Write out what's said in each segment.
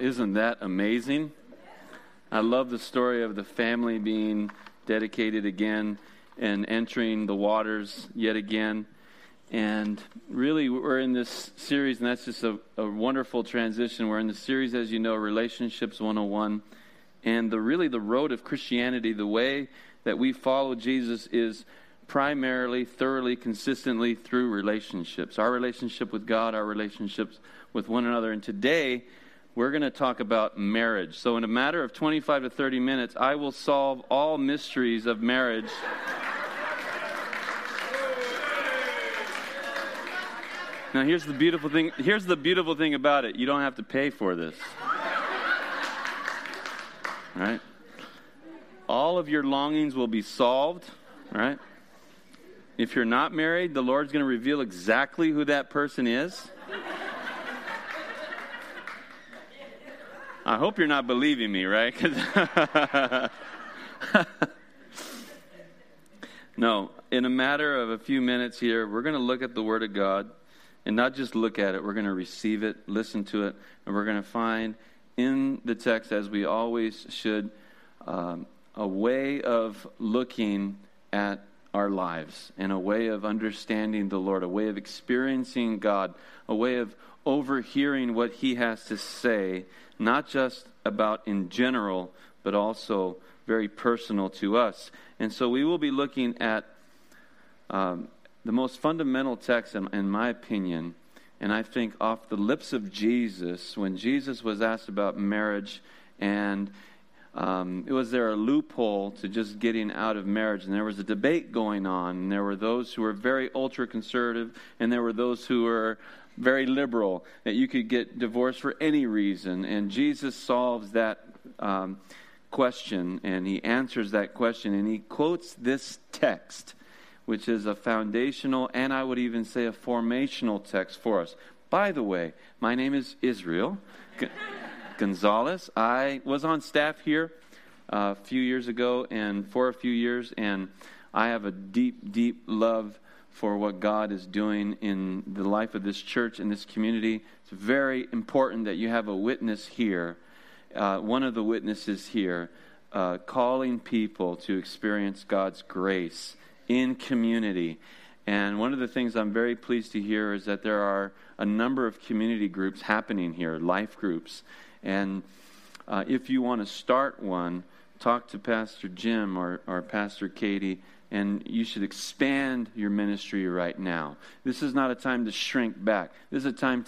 Isn't that amazing? I love the story of the family being dedicated again and entering the waters yet again. And really, we're in this series, and that's just a wonderful transition. We're in the series, as you know, Relationships 101. And the road of Christianity, the way that we follow Jesus is primarily, thoroughly, consistently through relationships. Our relationship with God, our relationships with one another. And today, we're going to talk about marriage. So in a matter of 25 to 30 minutes, I will solve all mysteries of marriage. Now, here's the beautiful thing about it. You don't have to pay for this. All right? All of your longings will be solved, all right? If you're not married, the Lord's going to reveal exactly who that person is. I hope you're not believing me, right? No, in a matter of a few minutes here, we're going to look at the Word of God, and not just look at it, we're going to receive it, listen to it, and we're going to find in the text, as we always should, a way of looking at our lives, and a way of understanding the Lord, a way of experiencing God, a way of overhearing what He has to say, not just about in general, but also very personal to us. And so we will be looking at the most fundamental text, in my opinion, and I think off the lips of Jesus, when Jesus was asked about marriage and was there a loophole to just getting out of marriage? And there was a debate going on, and there were those who were very ultra-conservative, and there were those who were very liberal, that you could get divorced for any reason. And Jesus solves that question, and He answers that question, and He quotes this text, which is a foundational, and I would even say a formational text for us. By the way, my name is Israel Gonzalez. I was on staff here a few years ago, and for a few years, and I have a deep, deep love for what God is doing in the life of this church and this community. It's very important that you have a witness here, one of the witnesses here, calling people to experience God's grace in community. And one of the things I'm very pleased to hear is that there are a number of community groups happening here, life groups. And if you want to start one, talk to Pastor Jim or Pastor Katie, and you should expand your ministry right now. This is not a time to shrink back. This is a time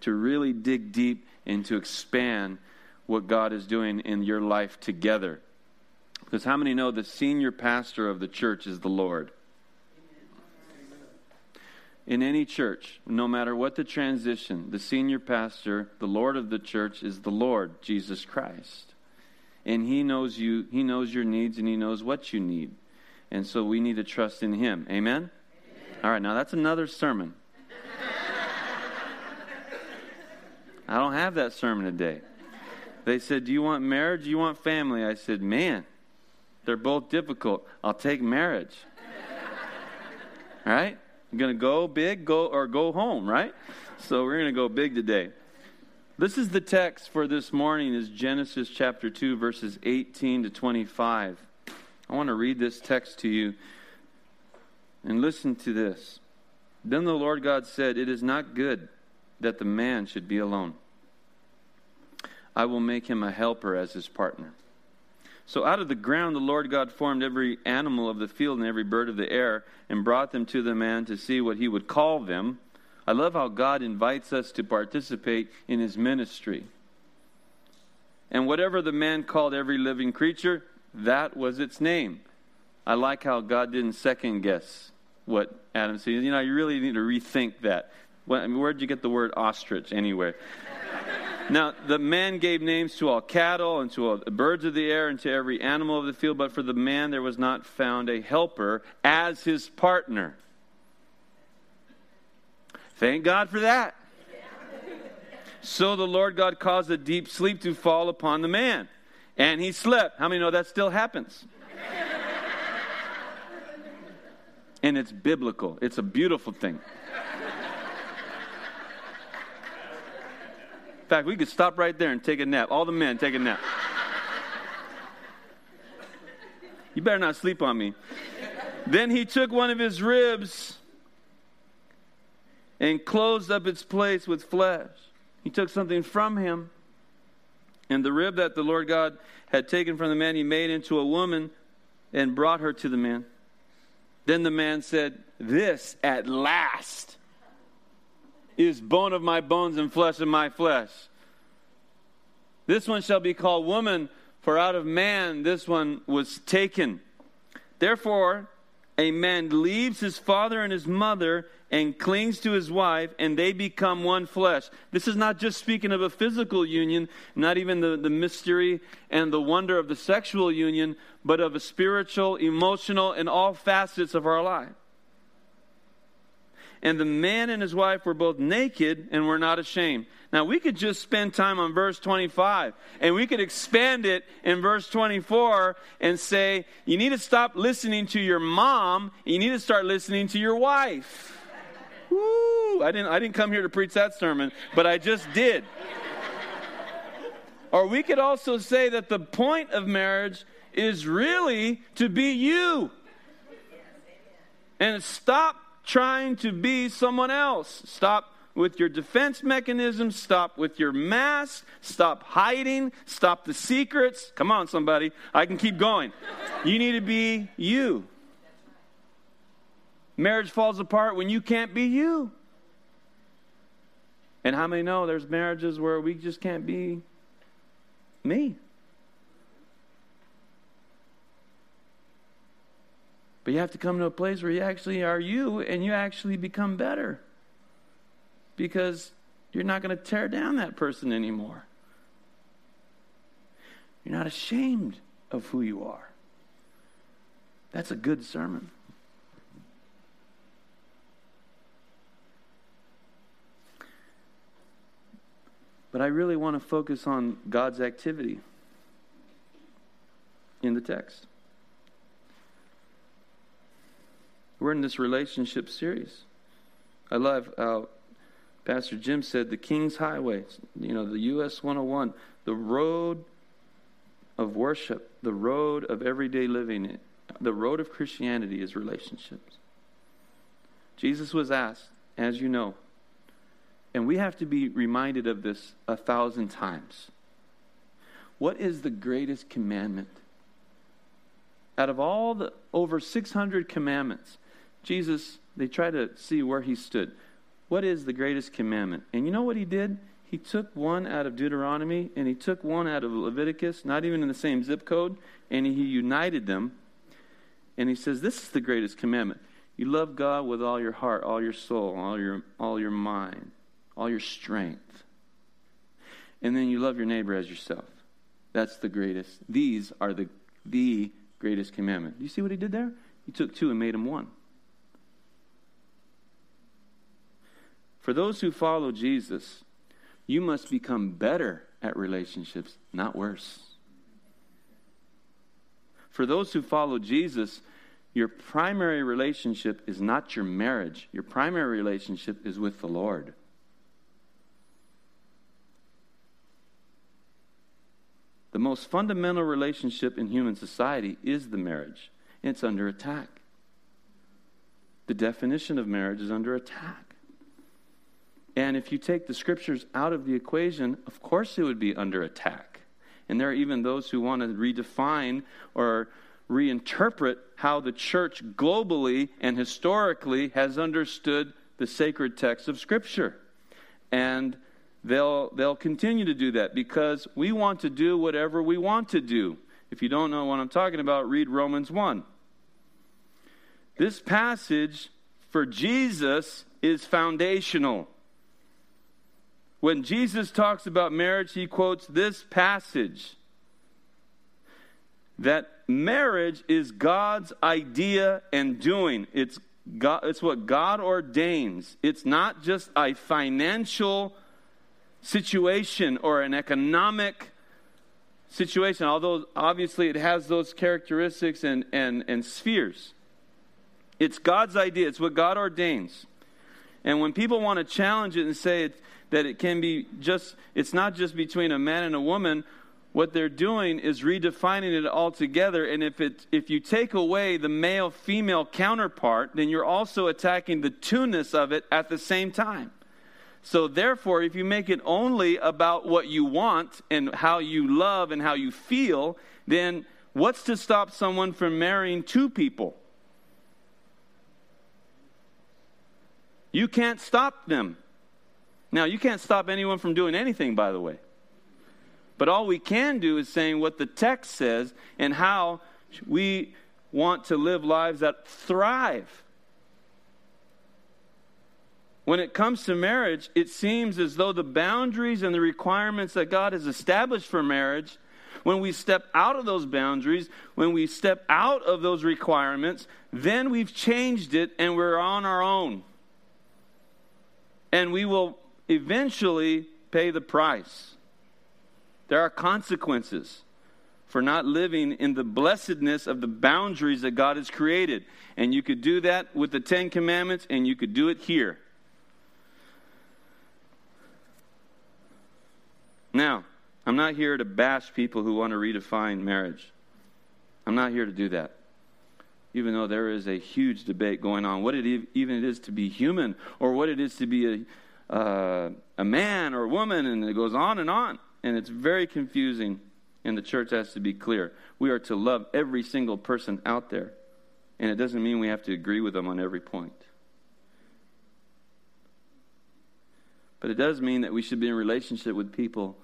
to really dig deep and to expand what God is doing in your life together. Because how many know the senior pastor of the church is the Lord? In any church, no matter what the transition, the senior pastor, the Lord of the church is the Lord, Jesus Christ. And He knows you, He knows your needs, and He knows what you need. And so we need to trust in Him. Amen? Amen. All right, now that's another sermon. I don't have that sermon today. They said, do you want marriage? Do you want family? I said, man, they're both difficult. I'll take marriage. All right? You're going to go big or go home, right? So we're going to go big today. This is the text for this morning, is Genesis chapter 2, verses 18 to 25. I want to read this text to you, and listen to this. Then the Lord God said, it is not good that the man should be alone. I will make him a helper as his partner. So out of the ground the Lord God formed every animal of the field and every bird of the air, and brought them to the man to see what he would call them. I love how God invites us to participate in His ministry. And whatever the man called every living creature, that was its name. I like how God didn't second guess what Adam said. You know, you really need to rethink that. Where'd you get the word ostrich anyway? Now, the man gave names to all cattle and to all the birds of the air and to every animal of the field, but for the man there was not found a helper as his partner. Thank God for that. So the Lord God caused a deep sleep to fall upon the man. And he slept. How many know that still happens? And it's biblical. It's a beautiful thing. In fact, we could stop right there and take a nap. All the men take a nap. You better not sleep on me. Then he took one of his ribs and closed up its place with flesh. He took something from him. And the rib that the Lord God had taken from the man, he made into a woman and brought her to the man. Then the man said, "This at last is bone of my bones and flesh of my flesh. This one shall be called woman, for out of man this one was taken. Therefore, a man leaves his father and his mother and clings to his wife, and they become one flesh." This is not just speaking of a physical union, not even the mystery and the wonder of the sexual union, but of a spiritual, emotional, and all facets of our life. And the man and his wife were both naked and were not ashamed. Now, we could just spend time on verse 25, and we could expand it in verse 24 and say, you need to stop listening to your mom, and you need to start listening to your wife. Woo! I didn't come here to preach that sermon, but I just did. Or we could also say that the point of marriage is really to be you. And stop trying to be someone else. Stop with your defense mechanism. Stop with your mask. Stop hiding. Stop the secrets. Come on, somebody. I can keep going. You need to be you. Marriage falls apart when you can't be you. And how many know there's marriages where we just can't be me? But you have to come to a place where you actually are you, and you actually become better. Because you're not going to tear down that person anymore. You're not ashamed of who you are. That's a good sermon. But I really want to focus on God's activity in the text. We're in this relationship series. I love how Pastor Jim said the King's Highway, the U.S. 101, the road of worship, the road of everyday living, the road of Christianity is relationships. Jesus was asked, as you know, and we have to be reminded of this 1,000 times. What is the greatest commandment? Out of all the over 600 commandments, Jesus, they try to see where he stood. What is the greatest commandment? And you know what he did? He took one out of Deuteronomy, and he took one out of Leviticus, not even in the same zip code, and he united them. And he says, this is the greatest commandment. You love God with all your heart, all your soul, all your mind, all your strength. And then you love your neighbor as yourself. That's the greatest. These are the greatest commandment. Do you see what he did there? He took two and made them one. For those who follow Jesus, you must become better at relationships, not worse. For those who follow Jesus, your primary relationship is not your marriage. Your primary relationship is with the Lord. The most fundamental relationship in human society is the marriage. It's under attack. The definition of marriage is under attack. And if you take the scriptures out of the equation, of course it would be under attack. And there are even those who want to redefine or reinterpret how the church globally and historically has understood the sacred text of scripture. And they'll continue to do that because we want to do whatever we want to do. If you don't know what I'm talking about, read Romans 1. This passage for Jesus is foundational. When Jesus talks about marriage, he quotes this passage. That marriage is God's idea and doing. It's what God ordains. It's not just a financial situation or an economic situation, although obviously it has those characteristics and spheres. It's God's idea. It's what God ordains. And when people want to challenge it and say that it can be just, it's not just between a man and a woman. What they're doing is redefining it altogether. And if you take away the male-female counterpart, then you're also attacking the two-ness of it at the same time. So therefore, if you make it only about what you want and how you love and how you feel, then what's to stop someone from marrying two people? You can't stop them. Now, you can't stop anyone from doing anything, by the way. But all we can do is saying what the text says and how we want to live lives that thrive. When it comes to marriage, it seems as though the boundaries and the requirements that God has established for marriage, when we step out of those boundaries, when we step out of those requirements, then we've changed it and we're on our own. And we will eventually pay the price. There are consequences for not living in the blessedness of the boundaries that God has created. And you could do that with the Ten Commandments, and you could do it here. Now, I'm not here to bash people who want to redefine marriage. I'm not here to do that. Even though there is a huge debate going on, what it even is to be human, or what it is to be a man or a woman, and it goes on. And it's very confusing, and the church has to be clear. We are to love every single person out there, and it doesn't mean we have to agree with them on every point. But it does mean that we should be in relationship with people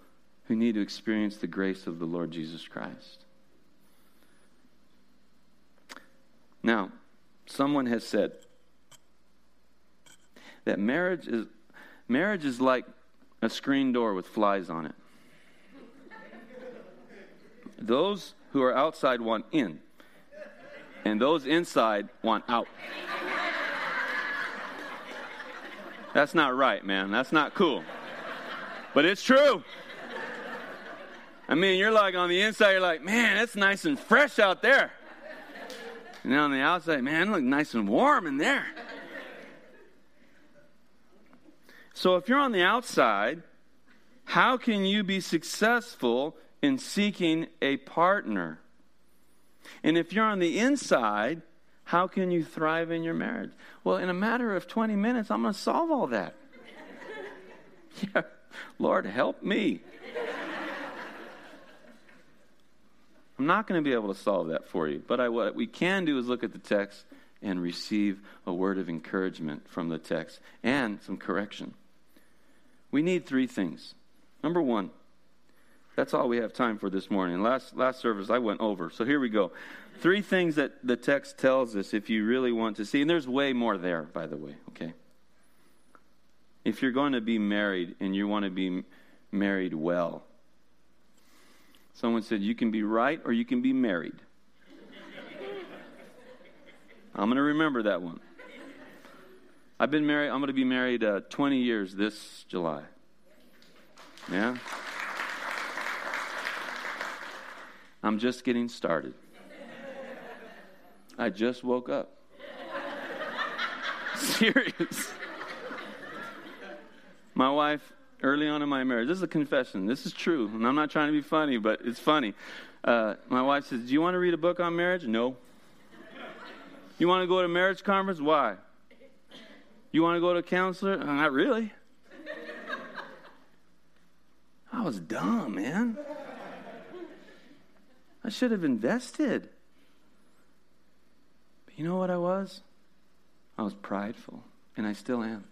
who need to experience the grace of the Lord Jesus Christ. Now, someone has said that marriage is like a screen door with flies on it. Those who are outside want in, and those inside want out. That's not right, man. That's not cool. But it's true. I mean, you're like on the inside, you're like, man, it's nice and fresh out there. And then on the outside, man, it looks nice and warm in there. So if you're on the outside, how can you be successful in seeking a partner? And if you're on the inside, how can you thrive in your marriage? Well, in a matter of 20 minutes, I'm going to solve all that. Yeah, Lord, help me. I'm not going to be able to solve that for you, but what we can do is look at the text and receive a word of encouragement from the text and some correction. We need three things. Number one, that's all we have time for this morning. Last service, I went over. So here we go. Three things that the text tells us if you really want to see. And there's way more there, by the way. Okay. If you're going to be married and you want to be married well. Someone said you can be right or you can be married. I'm going to remember that one. I've been married. I'm going to be married 20 years this July. Yeah. I'm just getting started. I just woke up. Serious. My wife, early on in my marriage, this is a confession. This is true, and I'm not trying to be funny, but it's funny. My wife says, "Do you want to read a book on marriage?" No. "You want to go to a marriage conference?" Why? "You want to go to a counselor?" Not really. I was dumb, man. I should have invested. But you know what I was? I was prideful, and I still am.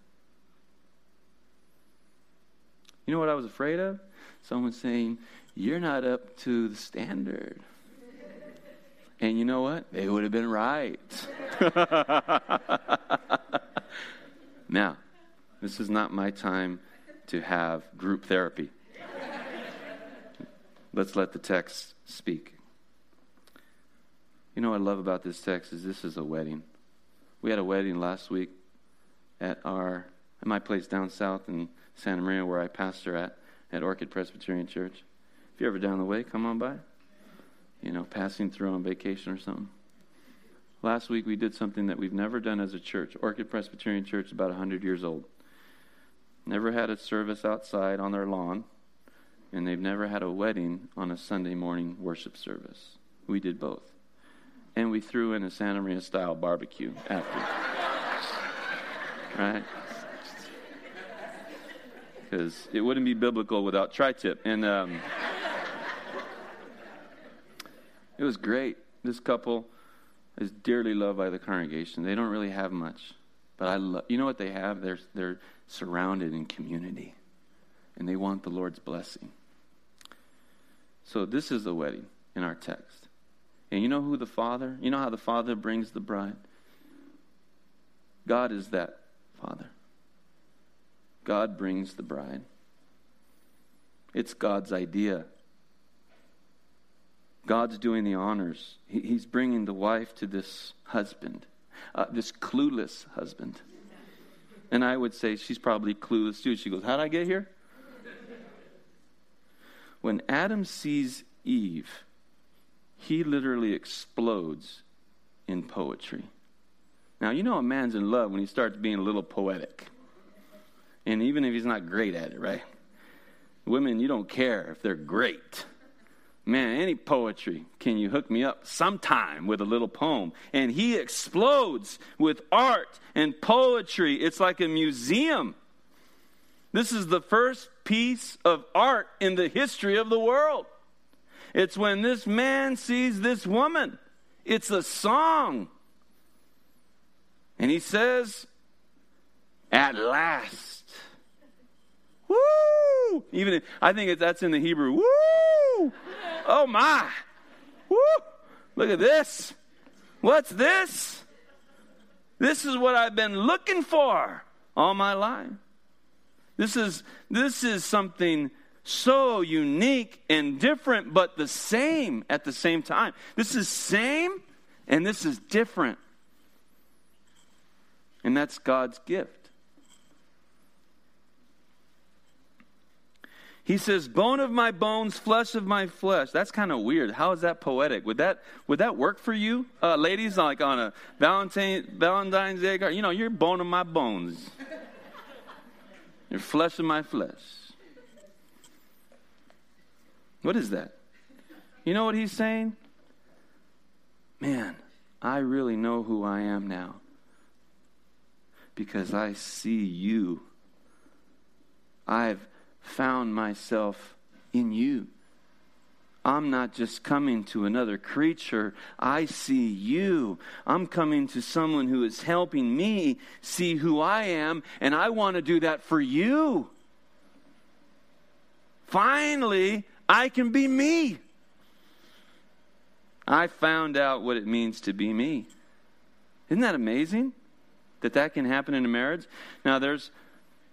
You know what I was afraid of? Someone saying, "You're not up to the standard." And you know what? They would have been right. Now, this is not my time to have group therapy. Let's let the text speak. You know what I love about this text is this is a wedding. We had a wedding last week at my place down south in Santa Maria where I pastor at Orchid Presbyterian Church. If you're ever down the way, come on by. You know, passing through on vacation or something. Last week we did something that we've never done as a church. Orchid Presbyterian Church is about 100 years old. never had a service outside on their lawn, and they've never had a wedding on a Sunday morning worship service. We did both. And we threw in a Santa Maria style barbecue after. Right? Because it wouldn't be biblical without tri-tip. And it was great. This couple is dearly loved by the congregation. They don't really have much. But you know what they have? They're surrounded in community. And they want the Lord's blessing. So this is the wedding in our text. And you know how the Father brings the bride? God is that Father. God brings the bride. It's God's idea. God's doing the honors. He's bringing the wife to this husband, this clueless husband. And I would say she's probably clueless too. She goes, "How did I get here?" When Adam sees Eve, he literally explodes in poetry. Now, you know a man's in love when he starts being a little poetic. And even if he's not great at it, right? Women, you don't care if they're great. Man, any poetry, can you hook me up sometime with a little poem? And he explodes with art and poetry. It's like a museum. This is the first piece of art in the history of the world. It's when this man sees this woman. It's a song. And he says, "At last." Woo! I think that's in the Hebrew. Woo! Oh my! Woo! Look at this. What's this? This is what I've been looking for all my life. This is something so unique and different, but the same at the same time. This is same, and this is different. And that's God's gift. He says, "Bone of my bones, flesh of my flesh." That's kind of weird. How is that poetic? Would that work for you, ladies? Like on a Valentine's Day card, "You're bone of my bones, you're flesh of my flesh." What is that? You know what he's saying? Man, I really know who I am now. Because I see you. I've found myself in you. I'm not just coming to another creature. I see you. I'm coming to someone who is helping me see who I am, and I want to do that for you. Finally, I can be me. I found out what it means to be me. Isn't that amazing? That can happen in a marriage. Now, there's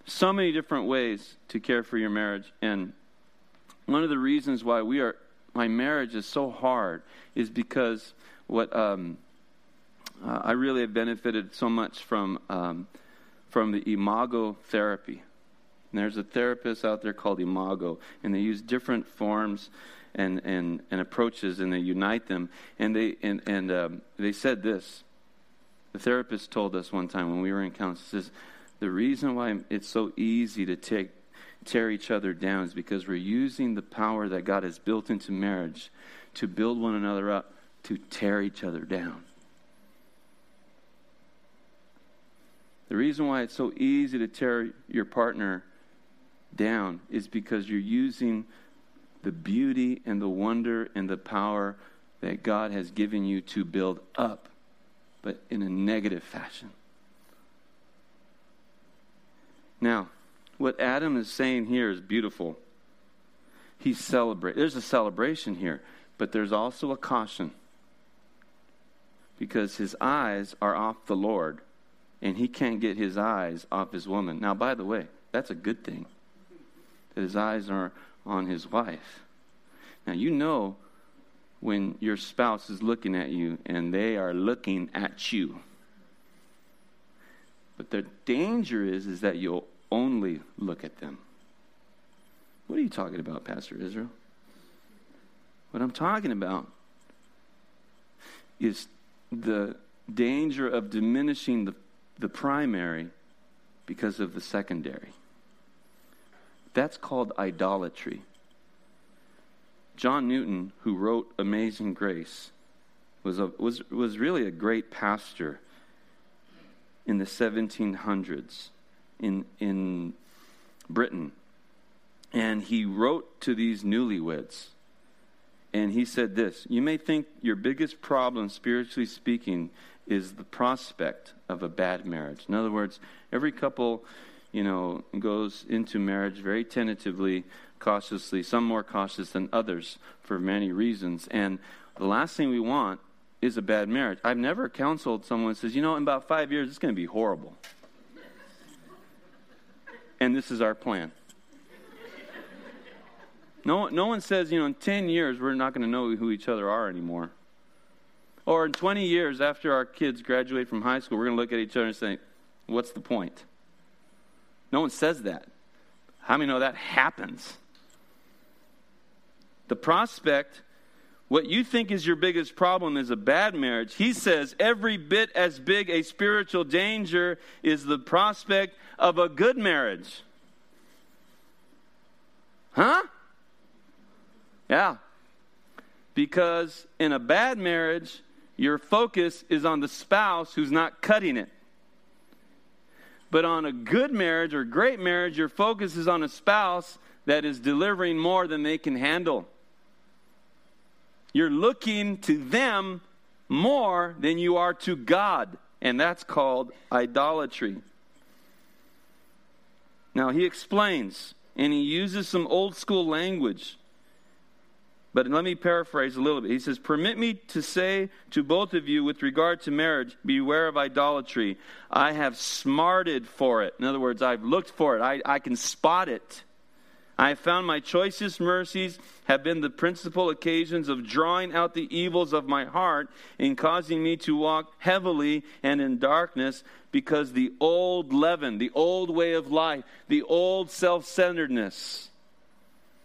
so many different ways to care for your marriage. And one of the reasons why my marriage is so hard is because I really have benefited so much from the Imago therapy. And there's a therapist out there called Imago, and they use different forms and approaches, and they unite them. And they said this. The therapist told us one time when we were in counseling, says, the reason why it's so easy to tear each other down is because we're using the power that God has built into marriage to build one another up, to tear each other down. The reason why it's so easy to tear your partner down is because you're using the beauty and the wonder and the power that God has given you to build up, but in a negative fashion. Now, what Adam is saying here is beautiful. He's celebrating. There's a celebration here, but there's also a caution, because his eyes are off the Lord, and he can't get his eyes off his woman. Now, by the way, that's a good thing, that his eyes are on his wife. Now, when your spouse is looking at you and they are looking at you. But the danger is that you'll only look at them. What are you talking about, Pastor Israel? What I'm talking about is the danger of diminishing the primary because of the secondary. That's called idolatry. John Newton, who wrote Amazing Grace, was really a great pastor in the 1700s in Britain. And he wrote to these newlyweds, and he said this: "You may think your biggest problem, spiritually speaking, is the prospect of a bad marriage." In other words, every couple, goes into marriage very tentatively, cautiously, some more cautious than others for many reasons. And the last thing we want is a bad marriage. I've never counseled someone who says, in about 5 years, it's going to be horrible. And this is our plan. No one says, in 10 years, we're not going to know who each other are anymore. Or in 20 years, after our kids graduate from high school, we're going to look at each other and say, what's the point? No one says that. How many know that happens? The prospect, what you think is your biggest problem is a bad marriage. He says every bit as big a spiritual danger is the prospect of a good marriage. Huh? Yeah. Because in a bad marriage, your focus is on the spouse who's not cutting it. But on a good marriage or great marriage, your focus is on a spouse that is delivering more than they can handle. You're looking to them more than you are to God, and that's called idolatry. Now, he explains, and he uses some old school language. But let me paraphrase a little bit. He says, "Permit me to say to both of you with regard to marriage, beware of idolatry. I have smarted for it." In other words, I've looked for it. I can spot it. "I have found my choicest mercies have been the principal occasions of drawing out the evils of my heart and causing me to walk heavily and in darkness, because the old leaven," the old way of life, the old self-centeredness,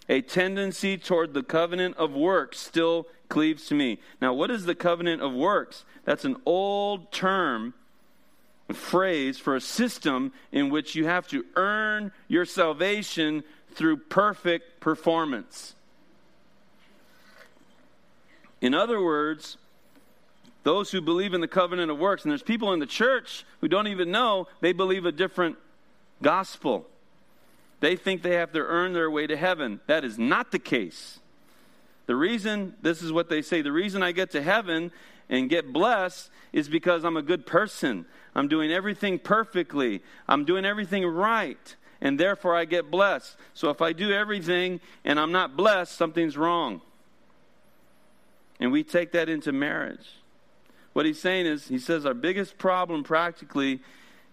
"a tendency toward the covenant of works still cleaves to me." Now, what is the covenant of works? That's an old term, a phrase for a system in which you have to earn your salvation through perfect performance. In other words, those who believe in the covenant of works, and there's people in the church who don't even know, they believe a different gospel. They think they have to earn their way to heaven. That is not the case. The reason, this is what they say, the reason I get to heaven and get blessed is because I'm a good person. I'm doing everything perfectly. I'm doing everything right, and therefore I get blessed. So if I do everything and I'm not blessed, something's wrong. And we take that into marriage. What he's saying is, he says our biggest problem practically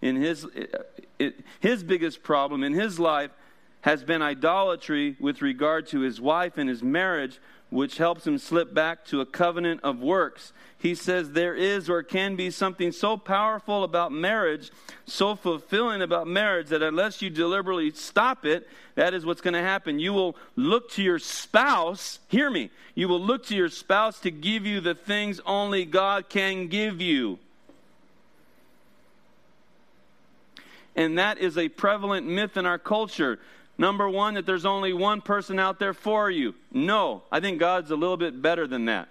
in his biggest problem in his life has been idolatry with regard to his wife and his marriage, which helps him slip back to a covenant of works. He says there is or can be something so powerful about marriage, so fulfilling about marriage, that unless you deliberately stop it, that is what's going to happen. You will look to your spouse, hear me, you will look to your spouse to give you the things only God can give you. And that is a prevalent myth in our culture. Number one, that there's only one person out there for you. No, I think God's a little bit better than that.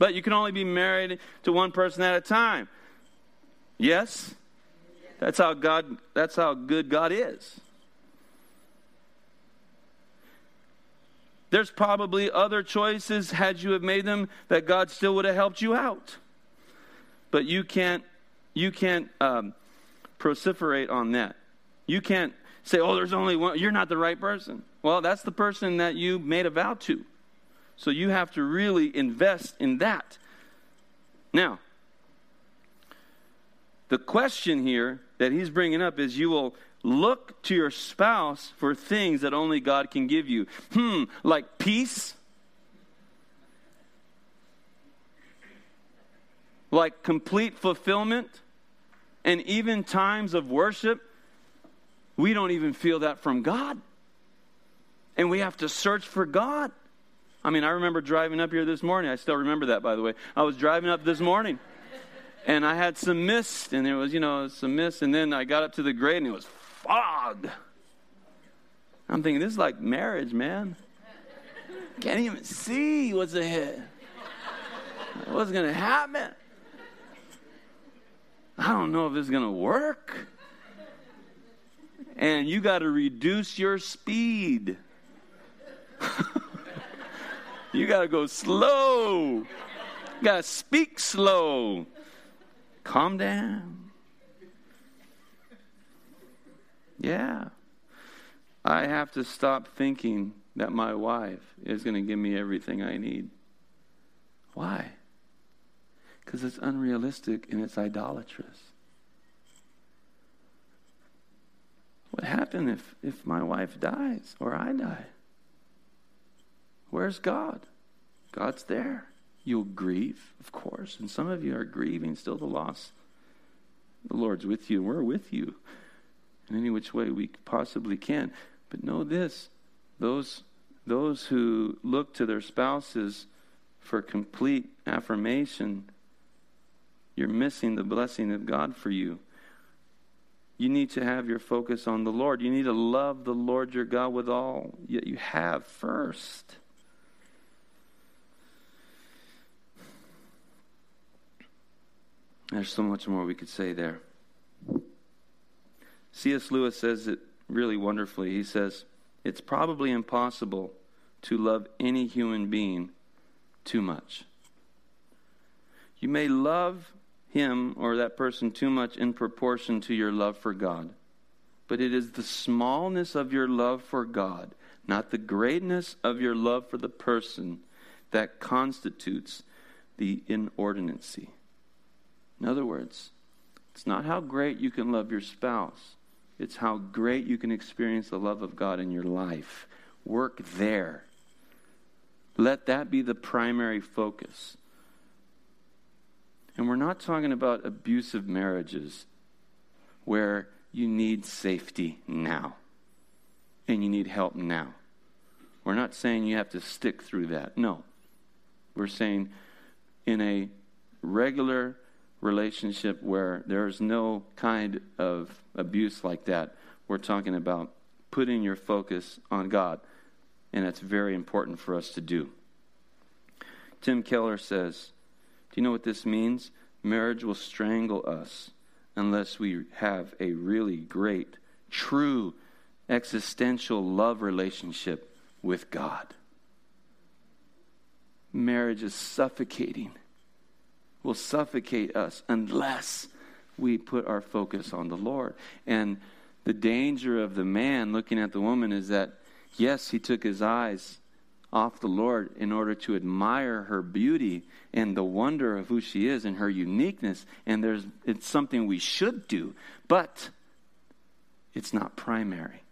But you can only be married to one person at a time. Yes? That's how good God is. There's probably other choices, had you have made them, that God still would have helped you out. But you can't vociferate on that. You can't say, there's only one. You're not the right person. Well, that's the person that you made a vow to. So you have to really invest in that. Now, the question here that he's bringing up is, you will look to your spouse for things that only God can give you. Like peace? Like complete fulfillment? And even times of worship, we don't even feel that from God. And we have to search for God. I remember driving up here this morning. I still remember that, by the way. I was driving up this morning, and I had some mist, and there was, some mist. And then I got up to the grade, and it was fog. I'm thinking, this is like marriage, man. Can't even see what's ahead. What's going to happen? I don't know if this is going to work. And you got to reduce your speed. You got to go slow. You got to speak slow. Calm down. Yeah. I have to stop thinking that my wife is going to give me everything I need. Why? Because it's unrealistic and it's idolatrous. What happens if my wife dies or I die? Where's God? God's there. You'll grieve, of course. And some of you are grieving still the loss. The Lord's with you. We're with you in any which way we possibly can. But know this, those who look to their spouses for complete affirmation, you're missing the blessing of God for you. You need to have your focus on the Lord. You need to love the Lord your God with all that you have first. There's so much more we could say there. C.S. Lewis says it really wonderfully. He says, it's probably impossible to love any human being too much. You may love him or that person too much in proportion to your love for God. But it is the smallness of your love for God, not the greatness of your love for the person, that constitutes the inordinacy. In other words, it's not how great you can love your spouse. It's how great you can experience the love of God in your life. Work there. Let that be the primary focus. And we're not talking about abusive marriages where you need safety now and you need help now. We're not saying you have to stick through that. No. We're saying in a regular relationship where there's no kind of abuse like that, we're talking about putting your focus on God. And that's very important for us to do. Tim Keller says, do you know what this means? Marriage will strangle us unless we have a really great, true, existential love relationship with God. Marriage is suffocating. Will suffocate us unless we put our focus on the Lord. And the danger of the man looking at the woman is that, yes, he took his eyes off the Lord in order to admire her beauty and the wonder of who she is and her uniqueness, and it's something we should do, but it's not primary.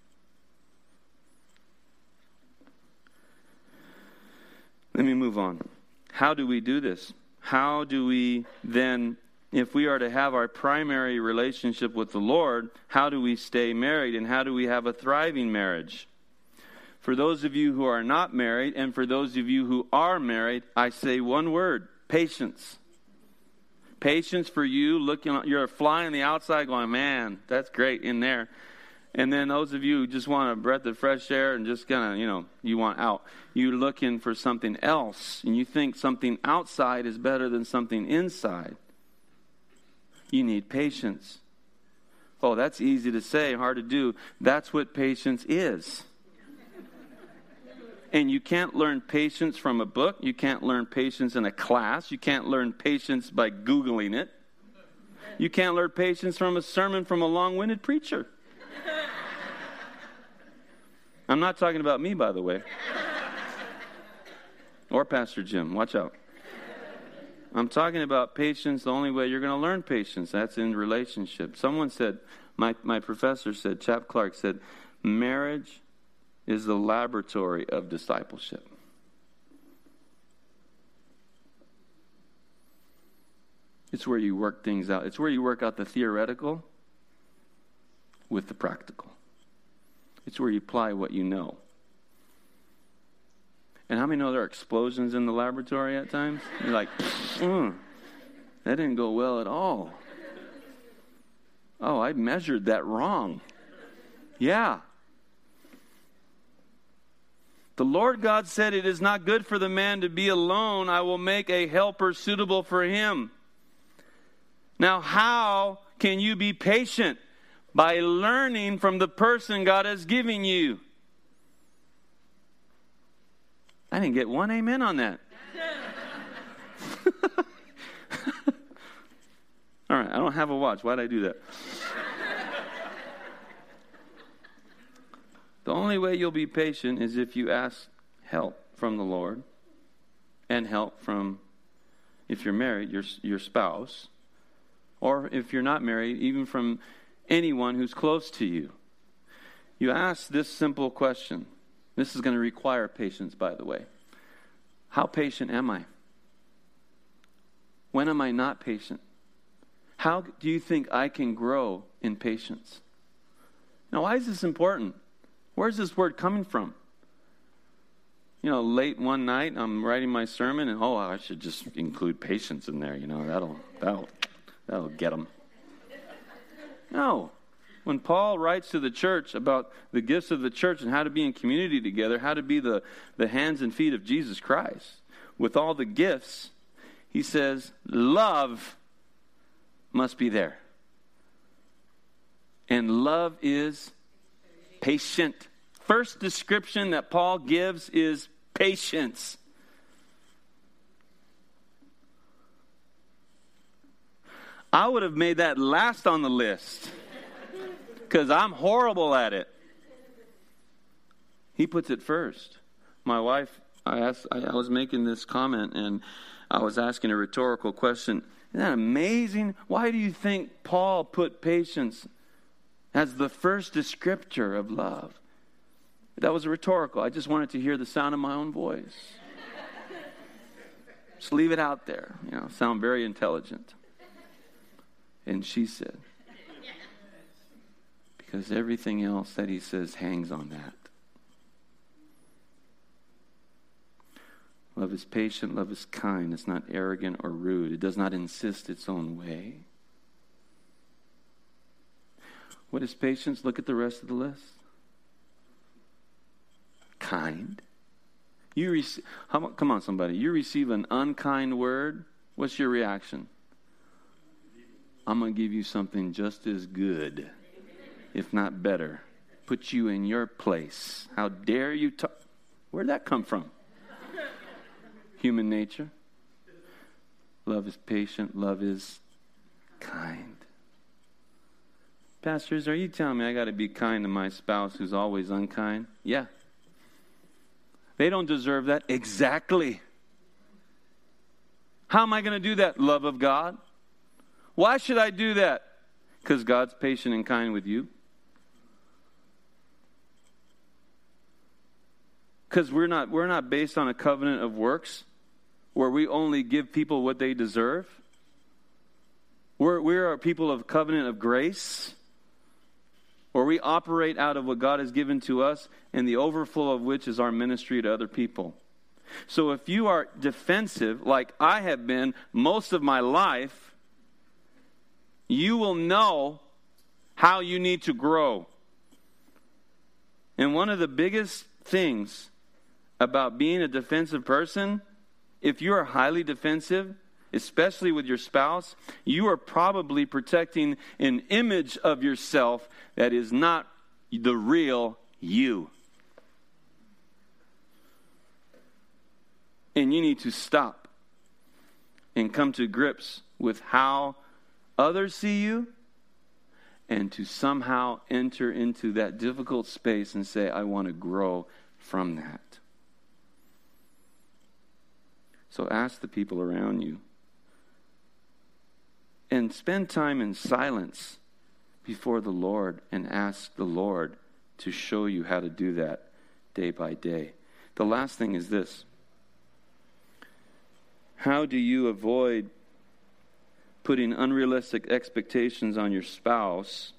Let me move on. How do we do this? How do we then, if we are to have our primary relationship with the Lord, how do we stay married and how do we have a thriving marriage? For those of you who are not married, and for those of you who are married, I say one word: patience. Patience for you. You're a fly on the outside going, man, that's great in there. And then those of you who just want a breath of fresh air and just kind of, you want out. You're looking for something else, and you think something outside is better than something inside. You need patience. Oh, that's easy to say, hard to do. That's what patience is. And you can't learn patience from a book. You can't learn patience in a class. You can't learn patience by Googling it. You can't learn patience from a sermon from a long-winded preacher. I'm not talking about me, by the way. Or Pastor Jim. Watch out. I'm talking about patience. The only way you're going to learn patience, that's in relationship. Someone said, my professor said, Chap Clark said, marriage is the laboratory of discipleship. It's where you work things out. It's where you work out the theoretical with the practical. It's where you apply what you know. And how many know there are explosions in the laboratory at times? You're like, that didn't go well at all. Oh, I measured that wrong. Yeah. The Lord God said, it is not good for the man to be alone. I will make a helper suitable for him. Now, how can you be patient? By learning from the person God has given you. I didn't get one amen on that. All right, I don't have a watch. Why did I do that? The only way you'll be patient is if you ask help from the Lord and help from, if you're married, your spouse, or if you're not married, even from anyone who's close to you. You ask this simple question. This is going to require patience, by the way. How patient am I? When am I not patient? How do you think I can grow in patience? Now, why is this important? Where's this word coming from? You know, late one night, I'm writing my sermon, and I should just include patience in there. You know, that'll get them. No. When Paul writes to the church about the gifts of the church and how to be in community together, how to be the hands and feet of Jesus Christ, with all the gifts, he says, love must be there. And love is patient. First description that Paul gives is patience. I would have made that last on the list because I'm horrible at it. He puts it first. My wife, I was making this comment and I was asking a rhetorical question. Isn't that amazing? Why do you think Paul put patience as the first descriptor of love? That was rhetorical. I just wanted to hear the sound of my own voice. Just leave it out there. You know, sound very intelligent. And she said, because everything else that he says hangs on that. Love is patient, love is kind, it's not arrogant or rude, it does not insist its own way. What is patience? Look at the rest of the list. Kind. Come on, somebody. You receive an unkind word, what's your reaction? I'm going to give you something just as good, if not better. Put you in your place. How dare you talk? Where'd that come from? Human nature. Love is patient. Love is kind. Pastors, are you telling me I got to be kind to my spouse who's always unkind? Yeah. They don't deserve that. Exactly. How am I going to do that? Love of God. Why should I do that? Because God's patient and kind with you. Because we're not based on a covenant of works where we only give people what they deserve. We are a people of covenant of grace where we operate out of what God has given to us and the overflow of which is our ministry to other people. So if you are defensive, like I have been most of my life, you will know how you need to grow. And one of the biggest things about being a defensive person, if you are highly defensive, especially with your spouse, you are probably protecting an image of yourself that is not the real you. And you need to stop and come to grips with how others see you, and to somehow enter into that difficult space and say, I want to grow from that. So ask the people around you. And spend time in silence before the Lord and ask the Lord to show you how to do that day by day. The last thing is this. How do you avoid putting unrealistic expectations on your spouse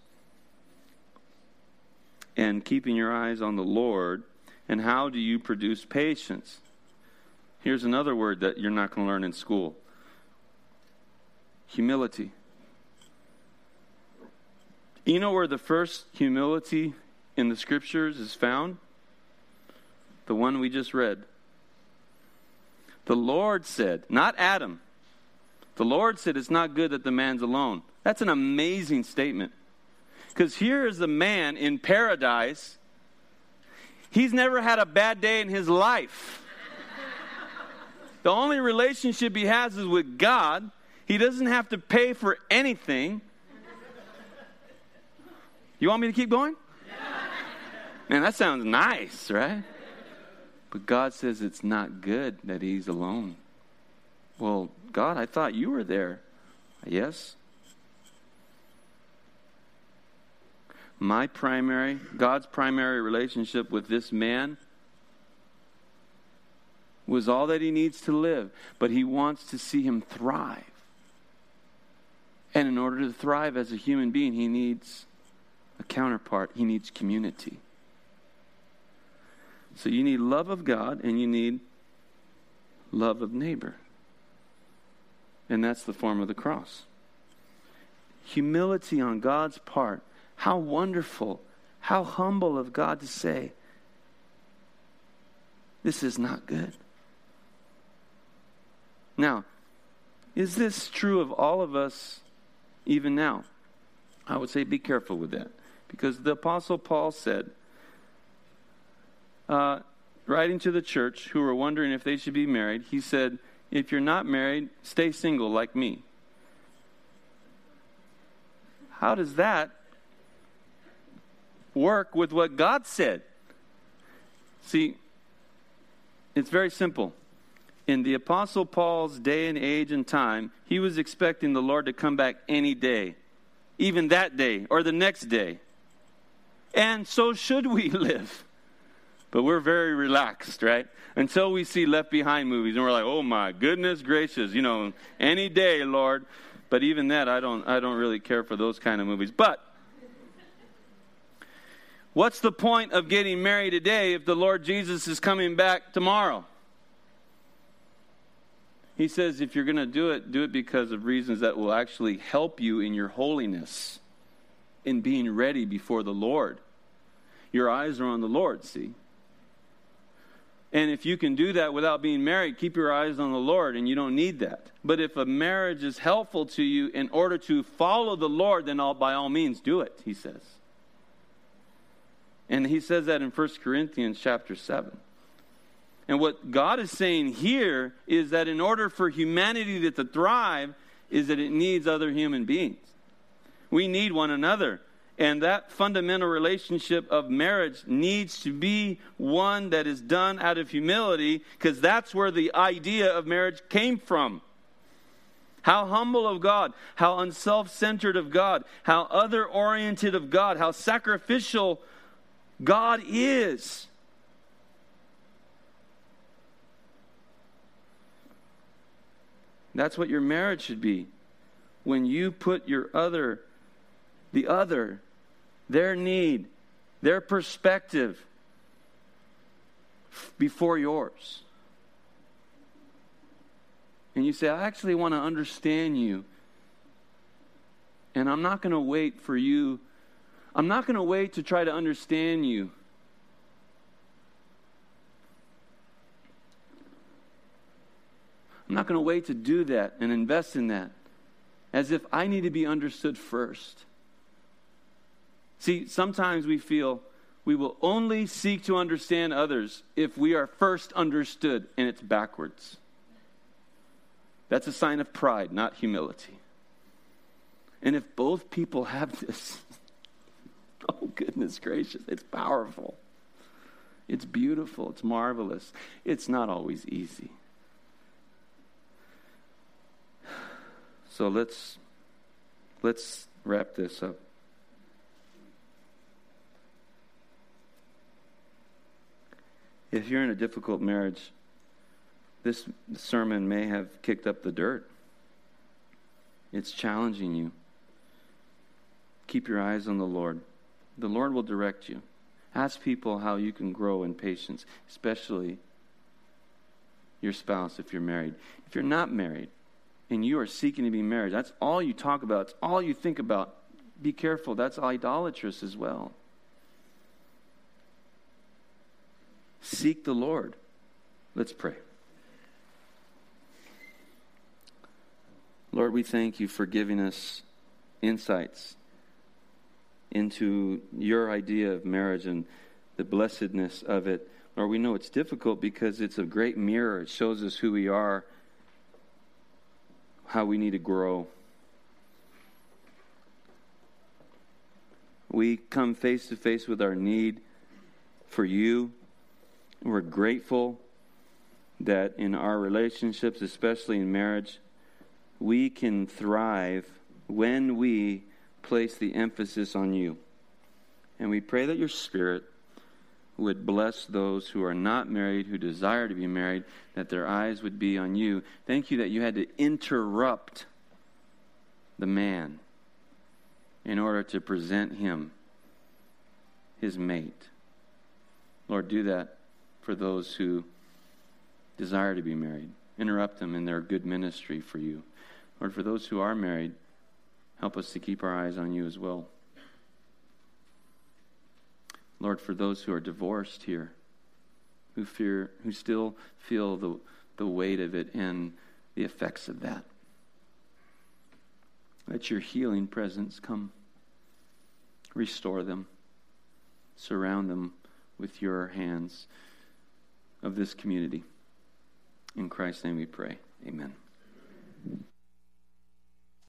and keeping your eyes on the Lord? And how do you produce patience? Here's another word that you're not going to learn in school. Humility. You know where the first humility in the scriptures is found? the one we just read. The Lord said, not Adam. The Lord said, it's not good that the man's alone. That's an amazing statement. Because here is the man in paradise. He's never had a bad day in his life. The only relationship he has is with God. He doesn't have to pay for anything. You want me to keep going? Man, that sounds nice, right? But God says it's not good that he's alone. Well, God, I thought you were there. Yes. God's primary relationship with this man was all that he needs to live. But he wants to see him thrive. And in order to thrive as a human being, he needs a counterpart. He needs community. So you need love of God and you need love of neighbor. And that's the form of the cross. Humility on God's part. How wonderful, how humble of God to say, this is not good. Now, is this true of all of us even now? I would say be careful with that. Because the Apostle Paul said, writing to the church who were wondering if they should be married, he said, if you're not married, stay single like me. How does that work with what God said? See, it's very simple. In the Apostle Paul's day and age and time, he was expecting the Lord to come back any day, even that day or the next day. And so should we live. But we're very relaxed, right? Until we see Left Behind movies, and we're like, oh my goodness gracious, you know, any day, Lord. But even that, I don't really care for those kind of movies. But what's the point of getting married today if the Lord Jesus is coming back tomorrow? He says if you're going to do it because of reasons that will actually help you in your holiness, in being ready before the Lord. Your eyes are on the Lord, see? And if you can do that without being married, keep your eyes on the Lord, and you don't need that. But if a marriage is helpful to you in order to follow the Lord, then by all means do it, he says. And he says that in 1 Corinthians chapter 7. And what God is saying here is that in order for humanity to thrive, is that it needs other human beings. We need one another. And that fundamental relationship of marriage needs to be one that is done out of humility, because that's where the idea of marriage came from. How humble of God, how unself-centered of God, how other-oriented of God, how sacrificial God is. That's what your marriage should be. When you put the other, their need, their perspective before yours. And you say, I actually want to understand you. And I'm not going to wait for you. I'm not going to wait to try to understand you. I'm not going to wait to do that and invest in that as if I need to be understood first. See, sometimes we feel we will only seek to understand others if we are first understood, and it's backwards. That's a sign of pride, not humility. And if both people have this, oh goodness gracious, it's powerful. It's beautiful. It's marvelous. It's not always easy. So let's wrap this up. If you're in a difficult marriage, this sermon may have kicked up the dirt. It's challenging you. Keep your eyes on the Lord. The Lord will direct you. Ask people how you can grow in patience, especially your spouse if you're married. If you're not married, and you are seeking to be married, that's all you talk about, it's all you think about, be careful, that's idolatrous as well. Seek the Lord. Let's pray. Lord, we thank you for giving us insights into your idea of marriage and the blessedness of it. Lord, we know it's difficult because it's a great mirror. It shows us who we are, how we need to grow. We come face to face with our need for you. We're grateful that in our relationships, especially in marriage, we can thrive when we place the emphasis on you. And we pray that your Spirit would bless those who are not married, who desire to be married, that their eyes would be on you. Thank you that you had to interrupt the man in order to present him, his mate. Lord, do that for those who desire to be married. Interrupt them in their good ministry for you. Lord, for those who are married, help us to keep our eyes on you as well. Lord, for those who are divorced here, who still feel the weight of it and the effects of that, let your healing presence come. Restore them. Surround them with your hands of this community. In Christ's name we pray. Amen.